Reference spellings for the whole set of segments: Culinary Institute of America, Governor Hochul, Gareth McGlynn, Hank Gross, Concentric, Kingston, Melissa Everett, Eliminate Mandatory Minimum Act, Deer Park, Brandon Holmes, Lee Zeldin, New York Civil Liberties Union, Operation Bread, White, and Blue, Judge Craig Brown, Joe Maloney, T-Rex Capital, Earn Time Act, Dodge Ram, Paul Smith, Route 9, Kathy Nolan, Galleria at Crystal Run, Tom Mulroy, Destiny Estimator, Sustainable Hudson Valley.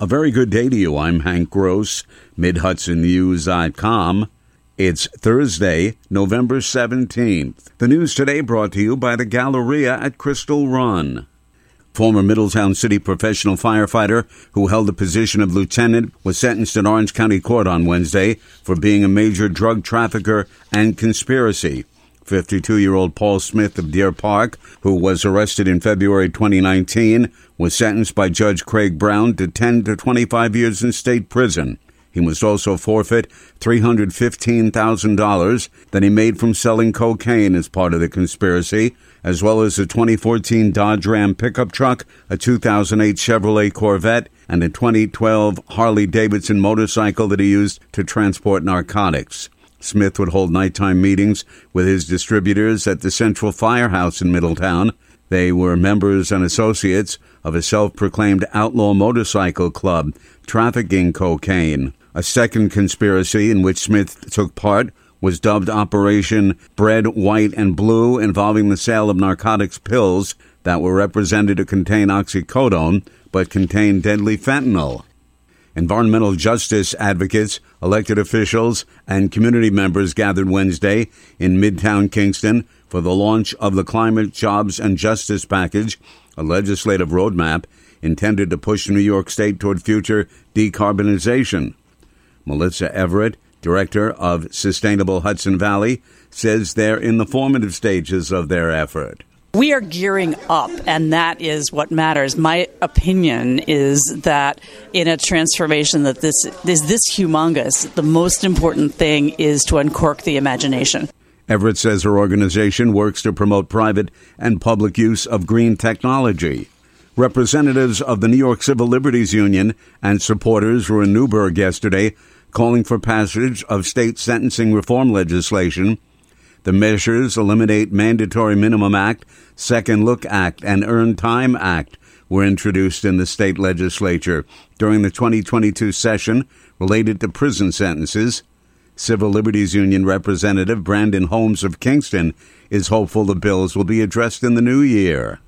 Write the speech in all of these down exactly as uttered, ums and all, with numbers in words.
A very good day to you. I'm Hank Gross, Mid Hudson News dot com. It's Thursday, November seventeenth. The news today brought to you by the Galleria at Crystal Run. Former Middletown City professional firefighter who held the position of lieutenant was sentenced in Orange County Court on Wednesday for being a major drug trafficker and conspiracy. fifty-two-year-old Paul Smith of Deer Park, who was arrested in February twenty nineteen, was sentenced by Judge Craig Brown to ten to twenty-five years in state prison. He must also forfeit three hundred fifteen thousand dollars that he made from selling cocaine as part of the conspiracy, as well as a twenty fourteen Dodge Ram pickup truck, a two thousand eight Chevrolet Corvette, and a twenty twelve Harley-Davidson motorcycle that he used to transport narcotics. Smith would hold nighttime meetings with his distributors at the Central Firehouse in Middletown. They were members and associates of a self-proclaimed outlaw motorcycle club, trafficking cocaine. A second conspiracy in which Smith took part was dubbed Operation Bread, White, and Blue, involving the sale of narcotics pills that were represented to contain oxycodone but contained deadly fentanyl. Environmental justice advocates, elected officials, and community members gathered Wednesday in Midtown Kingston for the launch of the Climate, Jobs, and Justice Package, a legislative roadmap intended to push New York State toward future decarbonization. Melissa Everett, director of Sustainable Hudson Valley, says they're in the formative stages of their effort. We are gearing up, and that is what matters. My opinion is that in a transformation that this is this humongous, the most important thing is to uncork the imagination. Everett says her organization works to promote private and public use of green technology. Representatives of the New York Civil Liberties Union and supporters were in Newburgh yesterday calling for passage of state sentencing reform legislation. The measures Eliminate Mandatory Minimum Act, Second Look Act, and Earn Time Act were introduced in the state legislature during the twenty twenty-two session related to prison sentences. Civil Liberties Union Representative Brandon Holmes of Kingston is hopeful the bills will be addressed in the new year.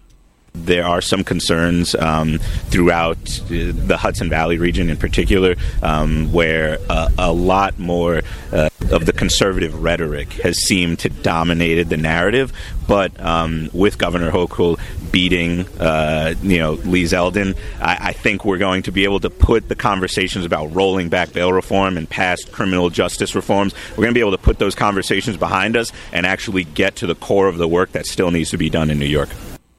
There are some concerns um, throughout the Hudson Valley region in particular, um, where a, a lot more uh, of the conservative rhetoric has seemed to dominated the narrative. But um, with Governor Hochul beating uh, you know, Lee Zeldin, I, I think we're going to be able to put the conversations about rolling back bail reform and past criminal justice reforms, we're going to be able to put those conversations behind us and actually get to the core of the work that still needs to be done in New York.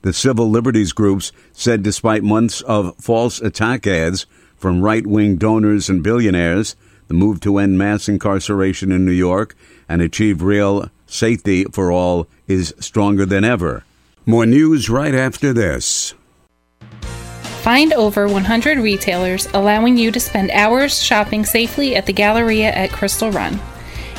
The civil liberties groups said despite months of false attack ads from right-wing donors and billionaires, the move to end mass incarceration in New York and achieve real safety for all is stronger than ever. More news right after this. Find over one hundred retailers allowing you to spend hours shopping safely at the Galleria at Crystal Run.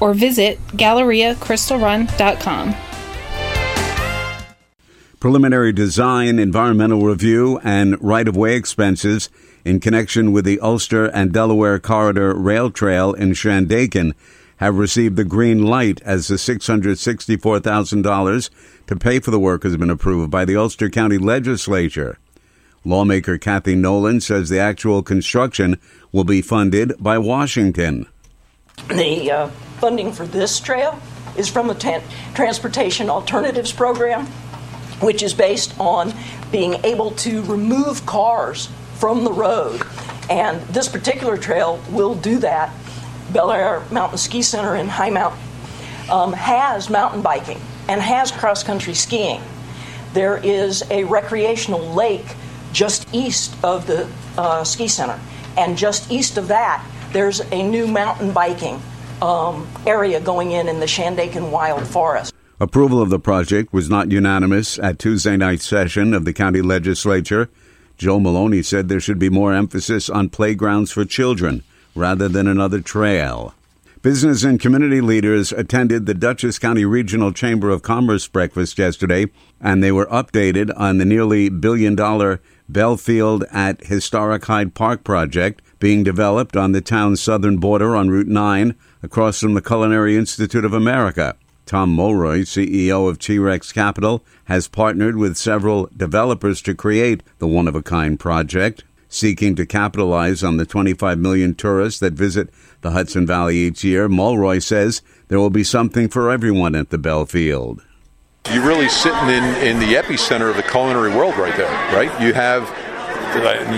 or visit Galleria Crystal Run dot com. Preliminary design, environmental review, and right-of-way expenses in connection with the Ulster and Delaware Corridor Rail Trail in Shandaken have received the green light as the six hundred sixty-four thousand dollars to pay for the work has been approved by the Ulster County Legislature. Lawmaker Kathy Nolan says the actual construction will be funded by Washington. The uh, funding for this trail is from the Tan- Transportation Alternatives Program, which is based on being able to remove cars from the road. And this particular trail will do that. Bel Air Mountain Ski Center in High Mountain um, has mountain biking and has cross-country skiing. There is a recreational lake just east of the uh, ski center, and just east of that, there's a new mountain biking um, area going in in the Shandaken Wild Forest. Approval of the project was not unanimous at Tuesday night's session of the county legislature. Joe Maloney said there should be more emphasis on playgrounds for children, rather than another trail. Business and community leaders attended the Dutchess County Regional Chamber of Commerce breakfast yesterday, and they were updated on the nearly billion-dollar Belfield at Historic Hyde Park project being developed on the town's southern border on Route nine across from the Culinary Institute of America. Tom Mulroy, C E O of T-Rex Capital, has partnered with several developers to create the one-of-a-kind project, seeking to capitalize on the twenty-five million tourists that visit the Hudson Valley each year. Mulroy says there will be something for everyone at the Belfield. You're really sitting in, in the epicenter of the culinary world right there, right? You have,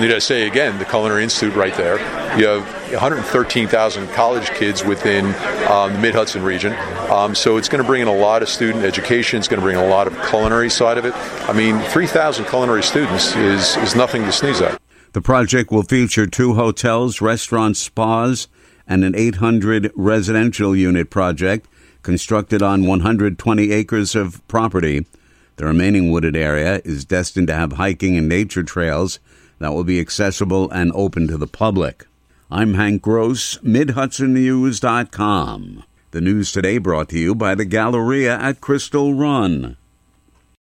need I say again, the Culinary Institute right there. You have one hundred thirteen thousand college kids within um, the Mid-Hudson region. Um, so it's going to bring in a lot of student education. It's going to bring in a lot of culinary side of it. I mean, three thousand culinary students is is nothing to sneeze at. The project will feature two hotels, restaurants, spas, and an eight hundred residential unit project constructed on one hundred twenty acres of property. The remaining wooded area is destined to have hiking and nature trails that will be accessible and open to the public. I'm Hank Gross, Mid Hudson News dot com. The news today brought to you by the Galleria at Crystal Run.